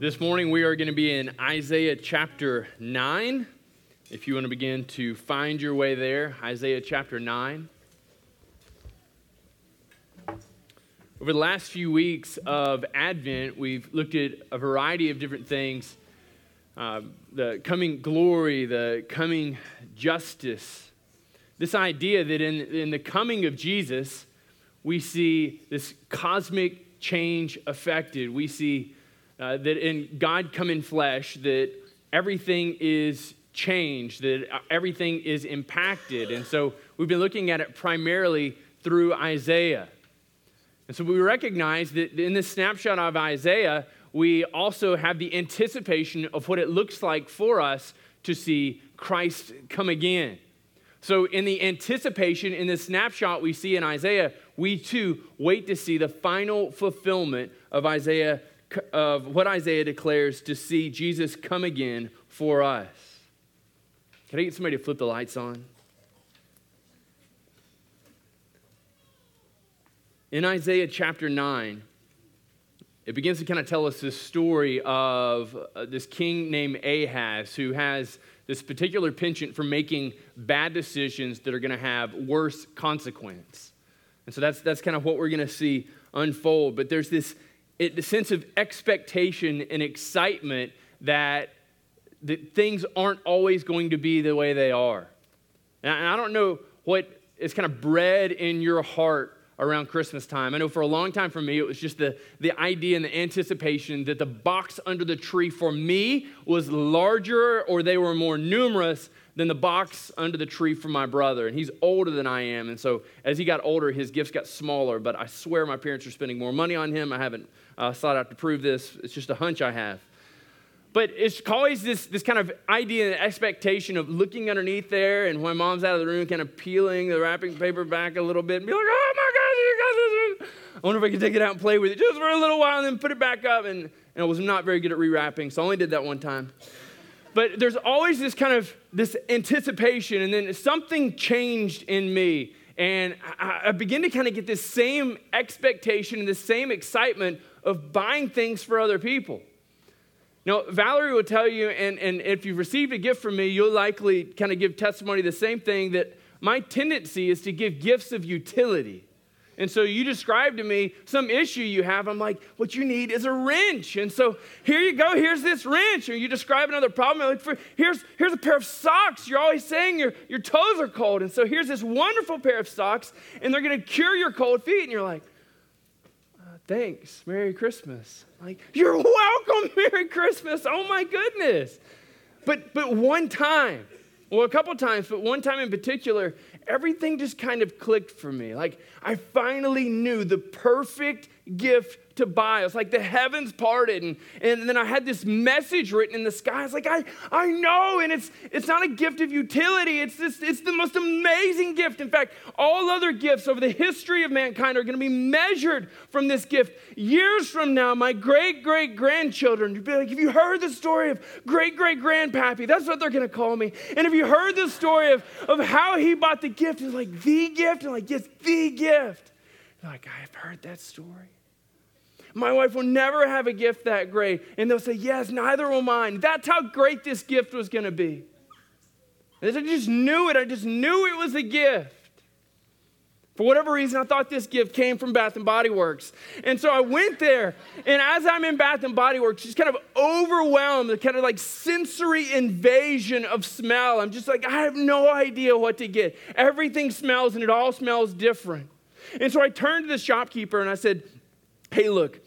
This morning we are going to be in Isaiah chapter 9. If you want to begin to find your way there, Isaiah chapter 9. Over the last few weeks of Advent, we've looked at a variety of different things. The coming glory, the coming justice. This idea that in the coming of Jesus, we see this cosmic change effected. We see that in God come in flesh, that everything is changed, that everything is impacted. And so we've been looking at it primarily through Isaiah. And so we recognize that in this snapshot of Isaiah, we also have the anticipation of what it looks like for us to see Christ come again. So in the anticipation, in this snapshot we see in Isaiah, we too wait to see the final fulfillment of Isaiah, of what Isaiah declares, to see Jesus come again for us. Can I get somebody to flip the lights on? In Isaiah chapter 9, it begins to kind of tell us this story of this king named Ahaz, who has this particular penchant for making bad decisions that are going to have worse consequence. And so that's kind of what we're going to see unfold. But there's the sense of expectation and excitement that things aren't always going to be the way they are. And I don't know what is kind of bred in your heart around Christmas time. I know for a long time for me, it was just the idea and the anticipation that the box under the tree for me was larger, or they were more numerous than the box under the tree for my brother. And he's older than I am. And so as he got older, his gifts got smaller. But I swear my parents are spending more money on him. I haven't sought out to prove this. It's just a hunch I have. But it's always this kind of idea and expectation of looking underneath there, and when mom's out of the room, kind of peeling the wrapping paper back a little bit and be like, oh my gosh, you got this. I wonder if I can take it out and play with it just for a little while and then put it back up. And I was not very good at rewrapping, so I only did that one time. But there's always this kind of this anticipation, and then something changed in me. And I begin to kind of get this same expectation and the same excitement of buying things for other people. Now, Valerie will tell you, and if you've received a gift from me, you'll likely kind of give testimony to the same thing, that my tendency is to give gifts of utility. And so you describe to me some issue you have. I'm like, what you need is a wrench. And so here you go. Here's this wrench. Or you describe another problem. I'm like, here's a pair of socks. You're always saying your toes are cold. And so here's this wonderful pair of socks, and they're going to cure your cold feet. And you're like, thanks. Merry Christmas. Like, you're welcome. Merry Christmas. Oh my goodness. But one time, well, a couple times, but one time in particular, everything just kind of clicked for me. Like, I finally knew the perfect gift to buy. It's like the heavens parted, and then I had this message written in the sky. It's like, I know, and it's not a gift of utility. It's the most amazing gift. In fact, all other gifts over the history of mankind are going to be measured from this gift. Years from now, my great-great-grandchildren, you'd be like, have you heard the story of great-great-grandpappy? That's what they're going to call me. And have you heard the story of how he bought the gift? It's like, the gift? And like, yes, the gift. They're like, I have heard that story. My wife will never have a gift that great. And they'll say, yes, neither will mine. That's how great this gift was going to be. I just knew it. I just knew it was a gift. For whatever reason, I thought this gift came from Bath and Body Works. And so I went there, and as I'm in Bath and Body Works, just kind of overwhelmed, the kind of like sensory invasion of smell. I'm just like, I have no idea what to get. Everything smells, and it all smells different. And so I turned to the shopkeeper, and I said, hey, look,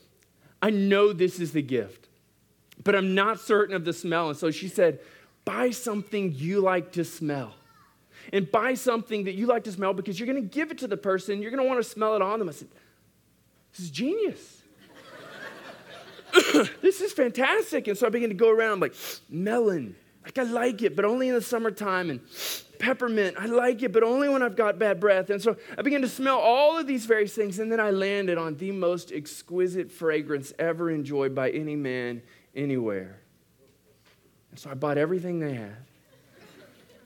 I know this is the gift, but I'm not certain of the smell. And so she said, buy something you like to smell. And buy something that you like to smell, because you're going to give it to the person. You're going to want to smell it on them. I said, this is genius. This is fantastic. And so I began to go around. I'm like, melon. Like, I like it, but only in the summertime. And peppermint. I like it, but only when I've got bad breath. And so I began to smell all of these various things, and then I landed on the most exquisite fragrance ever enjoyed by any man anywhere. And so I bought everything they had.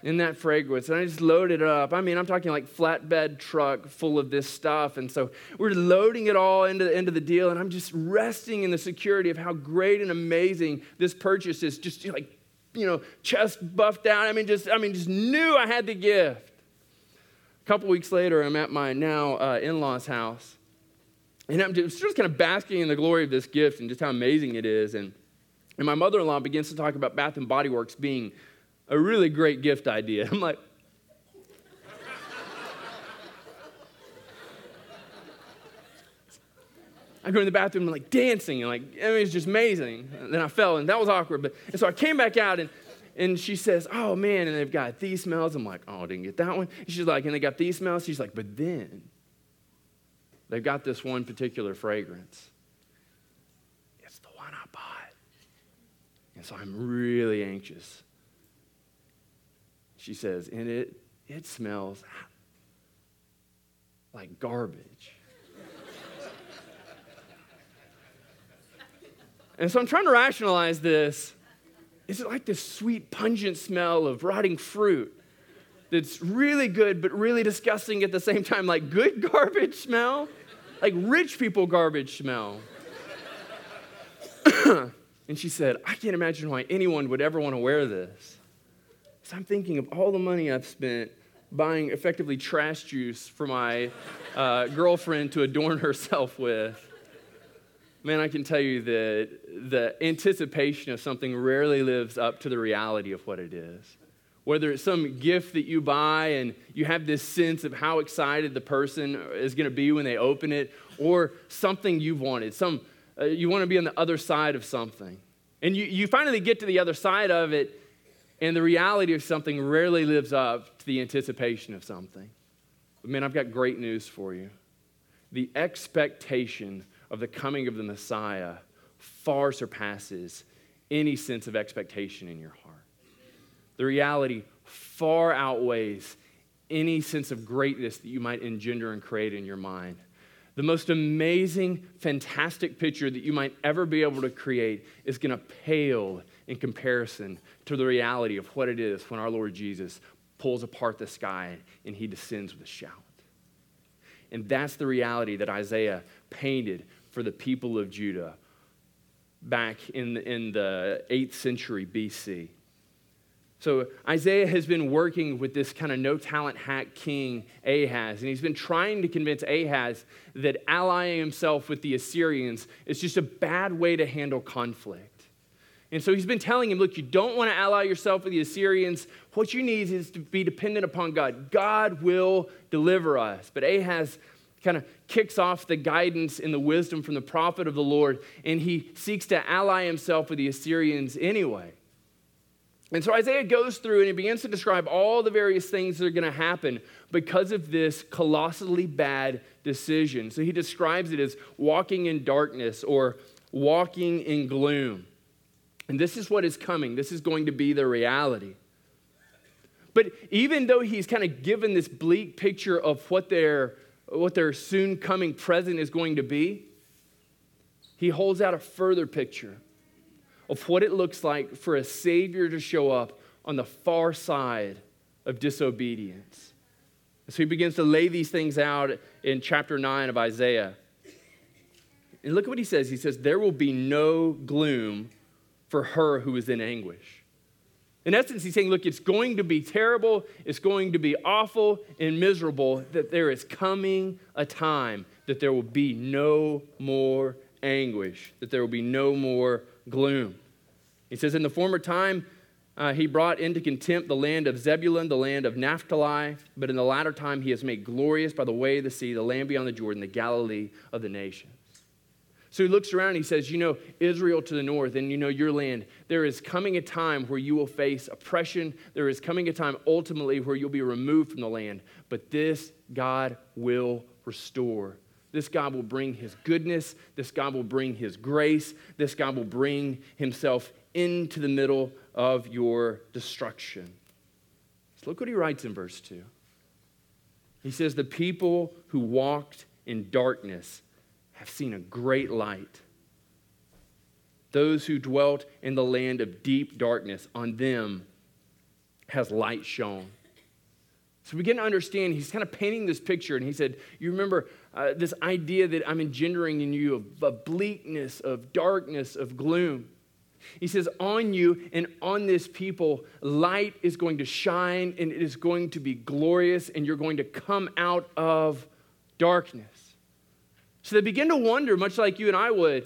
in that fragrance. And I just loaded it up. I mean, I'm talking like flatbed truck full of this stuff. And so we're loading it all into the deal. And I'm just resting in the security of how great and amazing this purchase is. Just like, you know, chest buffed out. I mean, just knew I had the gift. A couple weeks later, I'm at my now in-laws' house. And I'm just kind of basking in the glory of this gift and just how amazing it is. And my mother-in-law begins to talk about Bath and Body Works being a really great gift idea. I'm like, I go in the bathroom and like dancing and like, I mean, it's just amazing. And then I fell and that was awkward. And so I came back out and she says, oh man, and they've got these smells. I'm like, oh, I didn't get that one. And she's like, and they got these smells. She's like, but then they've got this one particular fragrance. It's the one I bought. And so I'm really anxious. She says, and it smells like garbage. And so I'm trying to rationalize this. Is it like this sweet, pungent smell of rotting fruit that's really good but really disgusting at the same time? Like good garbage smell? Like rich people garbage smell? And she said, I can't imagine why anyone would ever want to wear this. So I'm thinking of all the money I've spent buying effectively trash juice for my girlfriend to adorn herself with. Man, I can tell you that the anticipation of something rarely lives up to the reality of what it is. Whether it's some gift that you buy and you have this sense of how excited the person is going to be when they open it, or something you've wanted, you want to be on the other side of something. And you finally get to the other side of it, and the reality of something rarely lives up to the anticipation of something. But man, I've got great news for you. The expectation of the coming of the Messiah far surpasses any sense of expectation in your heart. The reality far outweighs any sense of greatness that you might engender and create in your mind. The most amazing, fantastic picture that you might ever be able to create is going to pale in comparison to the reality of what it is when our Lord Jesus pulls apart the sky and he descends with a shout. And that's the reality that Isaiah painted for the people of Judah back in the 8th century BC. So Isaiah has been working with this kind of no-talent hack king, Ahaz, and he's been trying to convince Ahaz that allying himself with the Assyrians is just a bad way to handle conflict. And so he's been telling him, look, you don't want to ally yourself with the Assyrians. What you need is to be dependent upon God. God will deliver us. But Ahaz kind of kicks off the guidance and the wisdom from the prophet of the Lord, and he seeks to ally himself with the Assyrians anyway. And so Isaiah goes through and he begins to describe all the various things that are going to happen because of this colossally bad decision. So he describes it as walking in darkness or walking in gloom. And this is what is coming. This is going to be the reality. But even though he's kind of given this bleak picture of what their soon coming present is going to be, he holds out a further picture of what it looks like for a Savior to show up on the far side of disobedience. So he begins to lay these things out in chapter 9 of Isaiah. And look at what he says. He says, there will be no gloom for her who is in anguish. In essence, he's saying, look, it's going to be terrible, it's going to be awful and miserable, that there is coming a time that there will be no more anguish, that there will be no more gloom. He says, in the former time, he brought into contempt the land of Zebulun, the land of Naphtali, but in the latter time he has made glorious by the way of the sea, the land beyond the Jordan, the Galilee of the nations. So he looks around and he says, you know, Israel to the north and you know your land, there is coming a time where you will face oppression. There is coming a time ultimately where you'll be removed from the land. But this God will restore. This God will bring his goodness. This God will bring his grace. This God will bring himself into the middle of your destruction. So look what he writes in verse 2. He says, the people who walked in darkness have seen a great light. Those who dwelt in the land of deep darkness, on them has light shone. So we begin to understand, he's kind of painting this picture, and he said, you remember this idea that I'm engendering in you of bleakness, of darkness, of gloom. He says, on you and on this people, light is going to shine, and it is going to be glorious, and you're going to come out of darkness. So they begin to wonder, much like you and I would,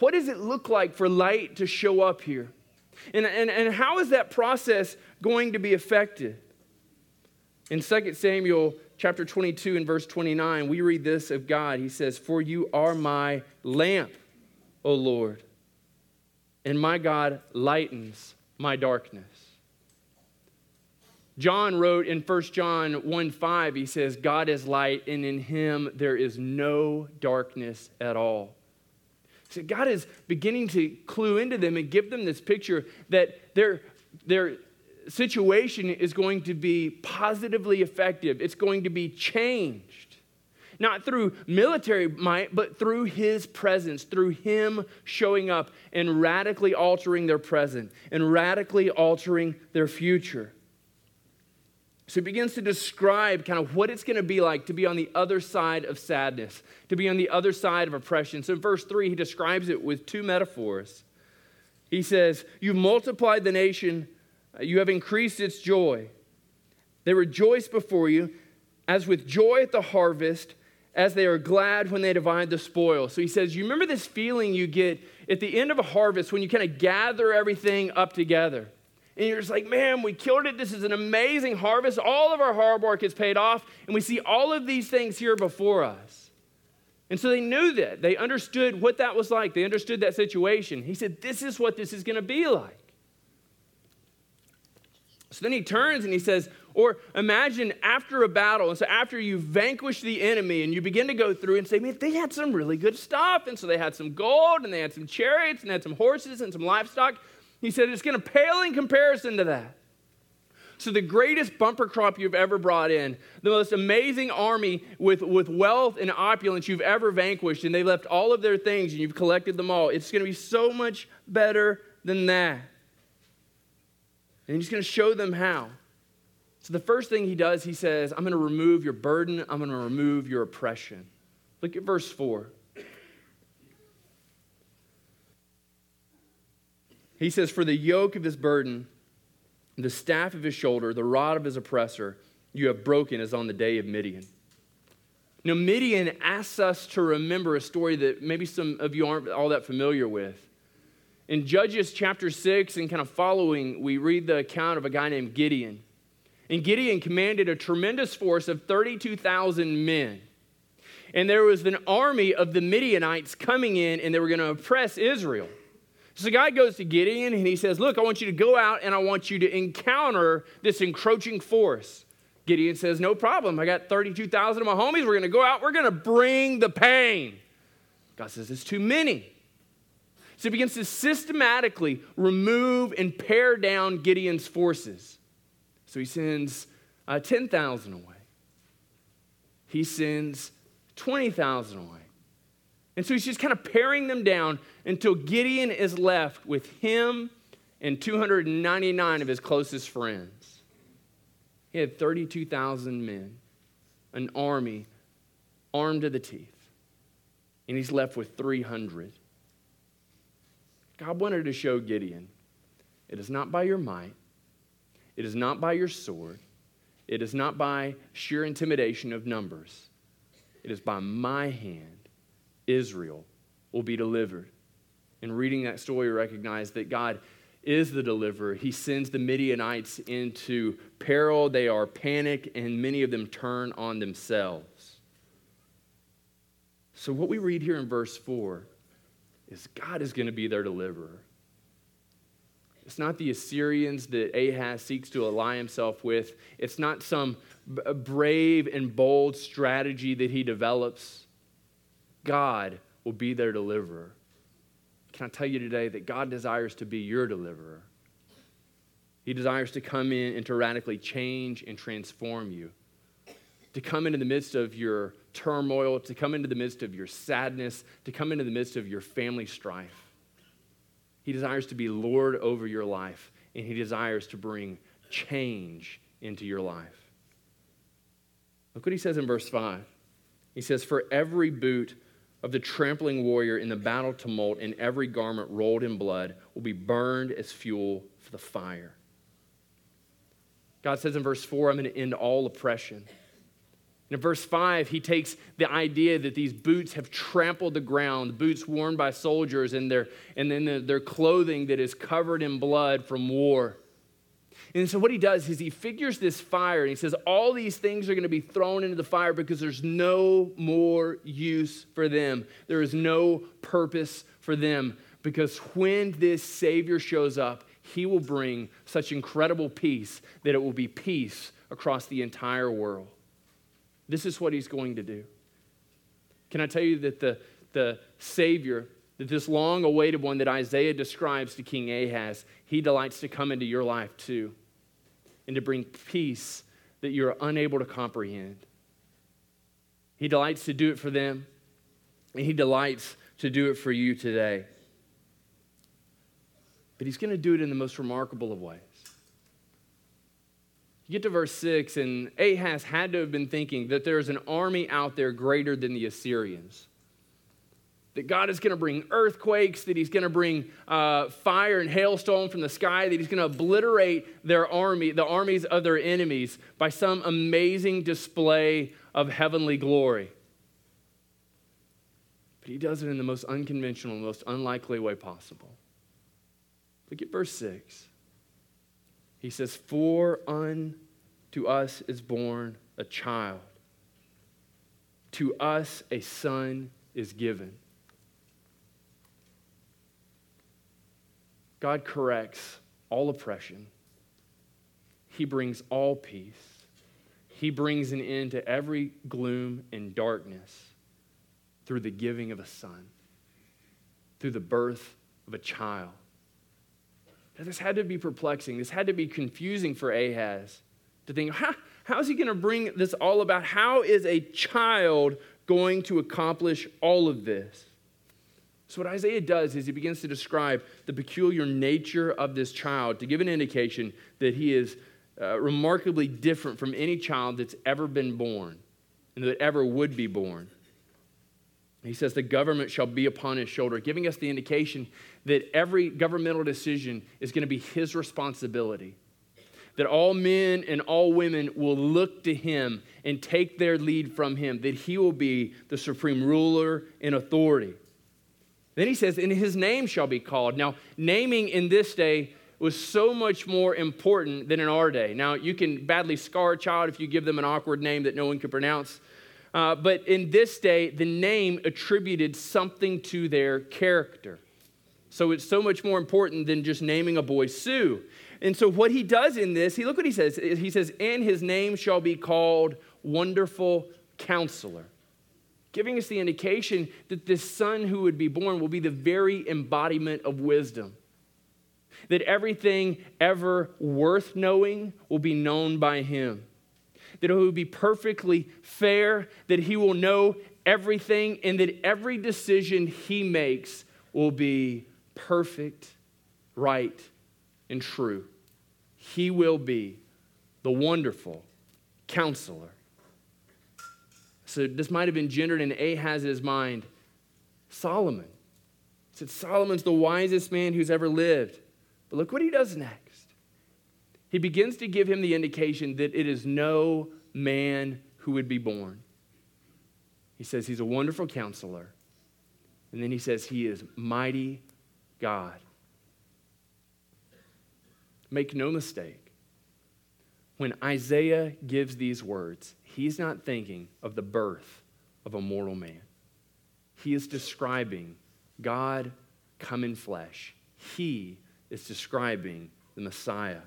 what does it look like for light to show up here? And how is that process going to be affected? In 2 Samuel chapter 22 and verse 29, we read this of God. He says, "For you are my lamp, O Lord, and my God lightens my darkness." John wrote in 1 John 1:5, he says, "God is light, and in him there is no darkness at all." So God is beginning to clue into them and give them this picture that their situation is going to be positively effective. It's going to be changed. Not through military might, but through his presence, through him showing up and radically altering their present and radically altering their future. So he begins to describe kind of what it's going to be like to be on the other side of sadness, to be on the other side of oppression. So in verse 3, he describes it with two metaphors. He says, "You've multiplied the nation, you have increased its joy. They rejoice before you as with joy at the harvest, as they are glad when they divide the spoil." So he says, you remember this feeling you get at the end of a harvest when you kind of gather everything up together? And you're just like, man, we killed it. This is an amazing harvest. All of our hard work is paid off. And we see all of these things here before us. And so they knew that. They understood what that was like. They understood that situation. He said, this is what this is going to be like. So then he turns and he says, or imagine after a battle. And so after you vanquish the enemy and you begin to go through and say, man, they had some really good stuff. And so they had some gold and they had some chariots and they had some horses and some livestock. He said, it's going to pale in comparison to that. So the greatest bumper crop you've ever brought in, the most amazing army with wealth and opulence you've ever vanquished, and they left all of their things and you've collected them all. It's going to be so much better than that. And he's going to show them how. So the first thing he does, he says, I'm going to remove your burden. I'm going to remove your oppression. Look at verse 4. He says, "For the yoke of his burden, the staff of his shoulder, the rod of his oppressor, you have broken as on the day of Midian." Now, Midian asks us to remember a story that maybe some of you aren't all that familiar with. In Judges chapter 6 and kind of following, we read the account of a guy named Gideon. And Gideon commanded a tremendous force of 32,000 men. And there was an army of the Midianites coming in, and they were going to oppress Israel. So the guy goes to Gideon and he says, look, I want you to go out and I want you to encounter this encroaching force. Gideon says, no problem. I got 32,000 of my homies. We're going to go out. We're going to bring the pain. God says, it's too many. So he begins to systematically remove and pare down Gideon's forces. So he sends 10,000 away. He sends 20,000 away. And so he's just kind of paring them down until Gideon is left with him and 299 of his closest friends. He had 32,000 men, an army armed to the teeth, and he's left with 300. God wanted to show Gideon, it is not by your might, it is not by your sword, it is not by sheer intimidation of numbers, it is by my hand Israel will be delivered. And reading that story, recognize that God is the deliverer. He sends the Midianites into peril. They are panicked, and many of them turn on themselves. So what we read here in verse 4 is God is going to be their deliverer. It's not the Assyrians that Ahaz seeks to ally himself with. It's not some brave and bold strategy that he develops. God will be their deliverer. Can I tell you today that God desires to be your deliverer? He desires to come in and to radically change and transform you, to come into the midst of your turmoil, to come into the midst of your sadness, to come into the midst of your family strife. He desires to be Lord over your life, and he desires to bring change into your life. Look what he says in verse 5. He says, "For every boot of the trampling warrior in the battle tumult and every garment rolled in blood will be burned as fuel for the fire." God says in verse 4, "I'm going to end all oppression." And in verse 5, he takes the idea that these boots have trampled the ground, boots worn by soldiers, and then their clothing that is covered in blood from war. And so what he does is he figures this fire, and he says all these things are going to be thrown into the fire because there's no more use for them. There is no purpose for them, because when this Savior shows up, he will bring such incredible peace that it will be peace across the entire world. This is what he's going to do. Can I tell you that the Savior, that this long-awaited one that Isaiah describes to King Ahaz, he delights to come into your life too, and to bring peace that you're unable to comprehend. He delights to do it for them, and he delights to do it for you today. But he's going to do it in the most remarkable of ways. You get to verse 6, and Ahaz had to have been thinking that there's an army out there greater than the Assyrians, that God is going to bring earthquakes, that he's going to bring fire and hailstone from the sky, that he's going to obliterate their army, the armies of their enemies, by some amazing display of heavenly glory. But he does it in the most unconventional, most unlikely way possible. Look at verse 6. He says, "For unto us is born a child. To us a son is given." God corrects all oppression. He brings all peace. He brings an end to every gloom and darkness through the giving of a son, through the birth of a child. Now, this had to be perplexing. This had to be confusing for Ahaz to think, how is he going to bring this all about? How is a child going to accomplish all of this? So what Isaiah does is he begins to describe the peculiar nature of this child to give an indication that he is remarkably different from any child that's ever been born and that ever would be born. He says, "The government shall be upon his shoulder," giving us the indication that every governmental decision is going to be his responsibility, that all men and all women will look to him and take their lead from him, that he will be the supreme ruler and authority. Then he says, "And his name shall be called." Now, naming in this day was so much more important than in our day. Now, you can badly scar a child if you give them an awkward name that no one can pronounce. But in this day, the name attributed something to their character. So it's so much more important than just naming a boy Sue. And so what he does in this, look what he says. He says, "And his name shall be called Wonderful Counselor," giving us the indication that this son who would be born will be the very embodiment of wisdom, that everything ever worth knowing will be known by him, that it will be perfectly fair, that he will know everything, and that every decision he makes will be perfect, right, and true. He will be the Wonderful Counselor. So this might have engendered in Ahaz's mind Solomon. He said, Solomon's the wisest man who's ever lived. But look what he does next. He begins to give him the indication that it is no man who would be born. He says he's a Wonderful Counselor. And then he says he is Mighty God. Make no mistake. When Isaiah gives these words, he's not thinking of the birth of a mortal man. He is describing God come in flesh. He is describing the Messiah.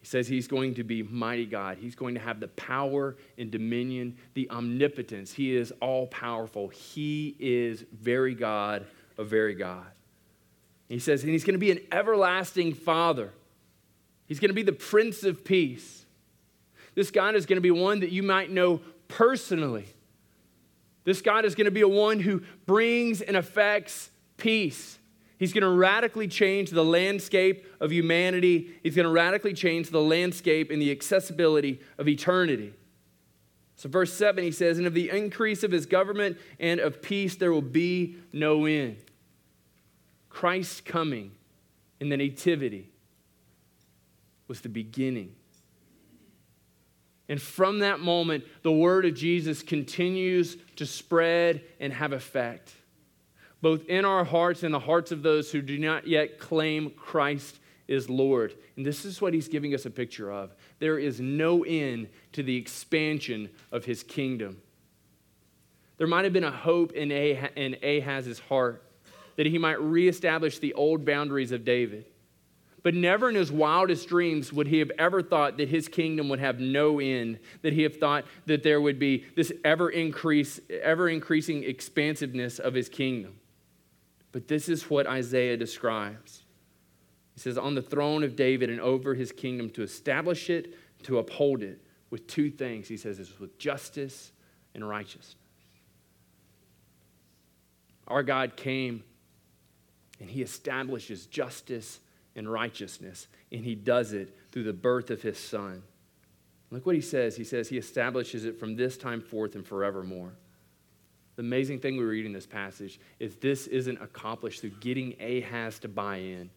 He says he's going to be Mighty God. He's going to have the power and dominion, the omnipotence. He is all-powerful. He is very God of very God. He says, and he's going to be an everlasting Father. He's going to be the Prince of Peace. This God is going to be one that you might know personally. This God is going to be a one who brings and affects peace. He's going to radically change the landscape of humanity. He's going to radically change the landscape and the accessibility of eternity. So verse 7, he says, and of the increase of his government and of peace there will be no end. Christ's coming in the nativity was the beginning. And from that moment, the word of Jesus continues to spread and have effect, both in our hearts and the hearts of those who do not yet claim Christ is Lord. And this is what he's giving us a picture of. There is no end to the expansion of his kingdom. There might have been a hope in Ahaz's heart that he might reestablish the old boundaries of David. But never in his wildest dreams would he have ever thought that his kingdom would have no end, that he have thought that there would be this ever-increasing expansiveness of his kingdom. But this is what Isaiah describes. He says, on the throne of David and over his kingdom, to establish it, to uphold it with two things. He says it's with justice and righteousness. Our God came and he establishes justice and righteousness, and he does it through the birth of his son. Look what he says. He says he establishes it from this time forth and forevermore. The amazing thing we read in this passage is this isn't accomplished through getting Ahaz to buy in,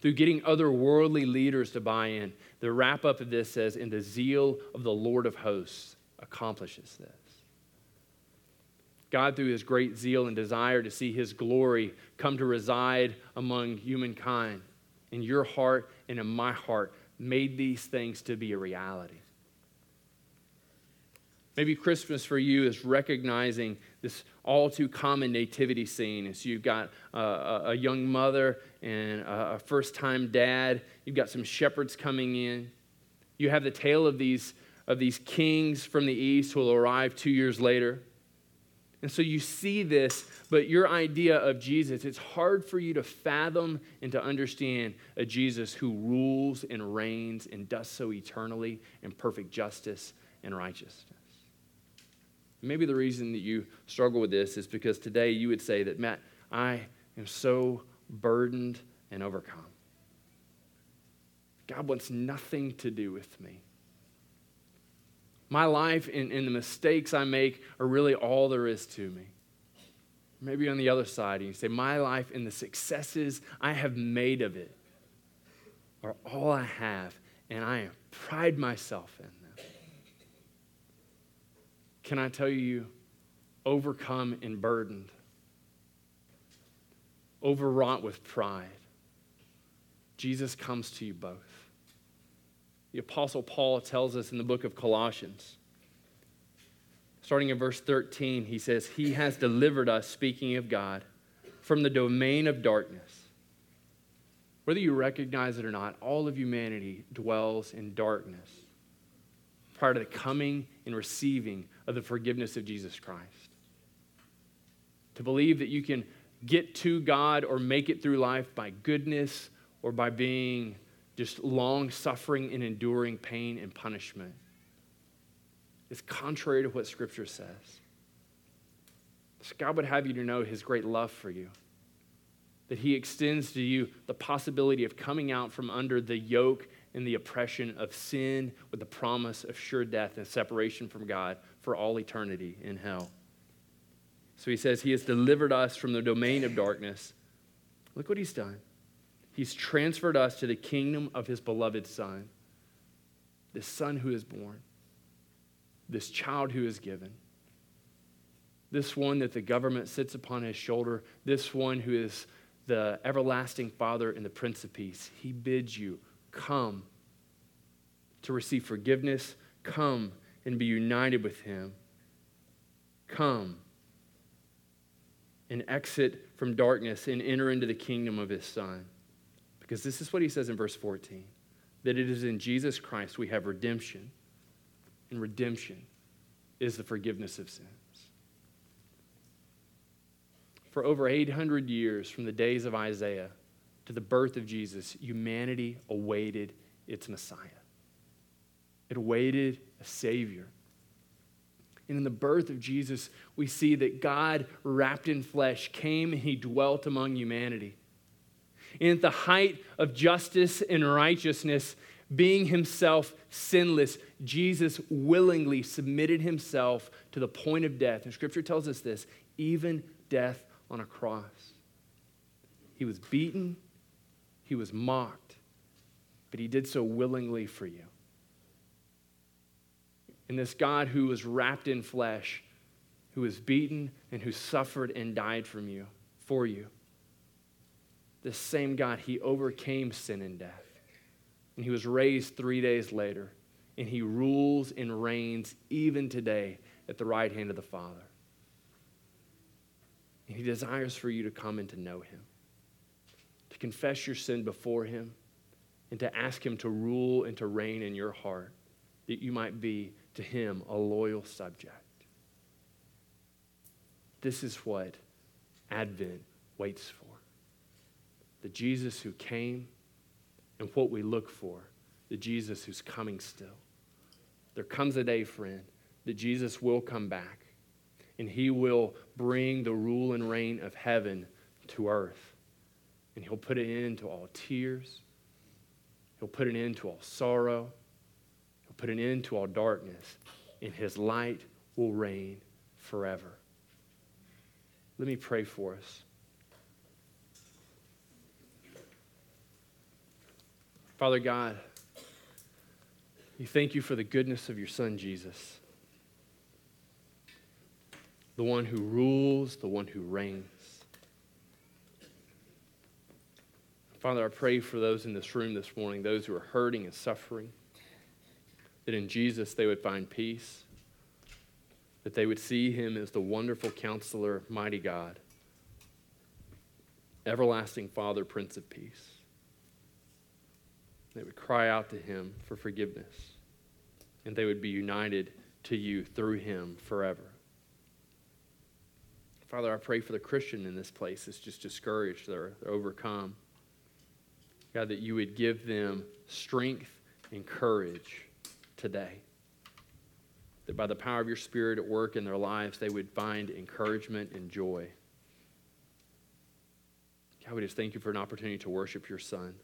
through getting other worldly leaders to buy in. The wrap up of this says, and the zeal of the Lord of hosts accomplishes this. God, through his great zeal and desire to see his glory come to reside among humankind, in your heart and in my heart, made these things to be a reality. Maybe Christmas for you is recognizing this all too common nativity scene. So you've got a young mother and a first-time dad. You've got some shepherds coming in. You have the tale of these kings from the east who will arrive 2 years later. And so you see this, but your idea of Jesus, it's hard for you to fathom and to understand a Jesus who rules and reigns and does so eternally in perfect justice and righteousness. Maybe the reason that you struggle with this is because today you would say that, Matt, I am so burdened and overcome. God wants nothing to do with me. My life and the mistakes I make are really all there is to me. Maybe on the other side, you say, my life and the successes I have made of it are all I have, and I pride myself in them. Can I tell you, overcome and burdened, overwrought with pride, Jesus comes to you both. The Apostle Paul tells us in the book of Colossians, starting in verse 13, he says, he has delivered us, speaking of God, from the domain of darkness. Whether you recognize it or not, all of humanity dwells in darkness prior to the coming and receiving of the forgiveness of Jesus Christ. To believe that you can get to God or make it through life by goodness or by being just long suffering and enduring pain and punishment is contrary to what Scripture says. So God would have you to know his great love for you, that he extends to you the possibility of coming out from under the yoke and the oppression of sin with the promise of sure death and separation from God for all eternity in hell. So he says he has delivered us from the domain of darkness. Look what he's done. He's transferred us to the kingdom of his beloved Son, this Son who is born, this child who is given, this one that the government sits upon his shoulder, this one who is the everlasting Father and the Prince of Peace. He bids you come to receive forgiveness, come and be united with him, come and exit from darkness and enter into the kingdom of his Son. Because this is what he says in verse 14, that it is in Jesus Christ we have redemption, and redemption is the forgiveness of sins. For over 800 years, from the days of Isaiah to the birth of Jesus, humanity awaited its Messiah. It awaited a Savior. And in the birth of Jesus, we see that God, wrapped in flesh, came and he dwelt among humanity. and at the height of justice and righteousness, being himself sinless, Jesus willingly submitted himself to the point of death. And Scripture tells us this, even death on a cross. He was beaten, he was mocked, but he did so willingly for you. And this God who was wrapped in flesh, who was beaten and who suffered and died for you. This same God, he overcame sin and death. And he was raised 3 days later. And he rules and reigns even today at the right hand of the Father. And he desires for you to come and to know him, to confess your sin before him, and to ask him to rule and to reign in your heart, that you might be to him a loyal subject. This is what Advent waits for. The Jesus who came, and what we look for, the Jesus who's coming still. There comes a day, friend, that Jesus will come back, and he will bring the rule and reign of heaven to earth. And he'll put an end to all tears. He'll put an end to all sorrow. He'll put an end to all darkness, and his light will reign forever. Let me pray for us. Father God, we thank you for the goodness of your Son, Jesus, the one who rules, the one who reigns. Father, I pray for those in this room this morning, those who are hurting and suffering, that in Jesus they would find peace, that they would see him as the wonderful counselor, mighty God, everlasting Father, Prince of Peace. They would cry out to him for forgiveness, and they would be united to you through him forever. Father, I pray for the Christian in this place that's just discouraged or overcome. God, that you would give them strength and courage today, that by the power of your Spirit at work in their lives, they would find encouragement and joy. God, we just thank you for an opportunity to worship your Son.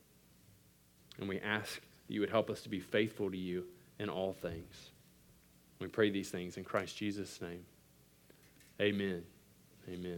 And we ask that you would help us to be faithful to you in all things. We pray these things in Christ Jesus' name. Amen. Amen.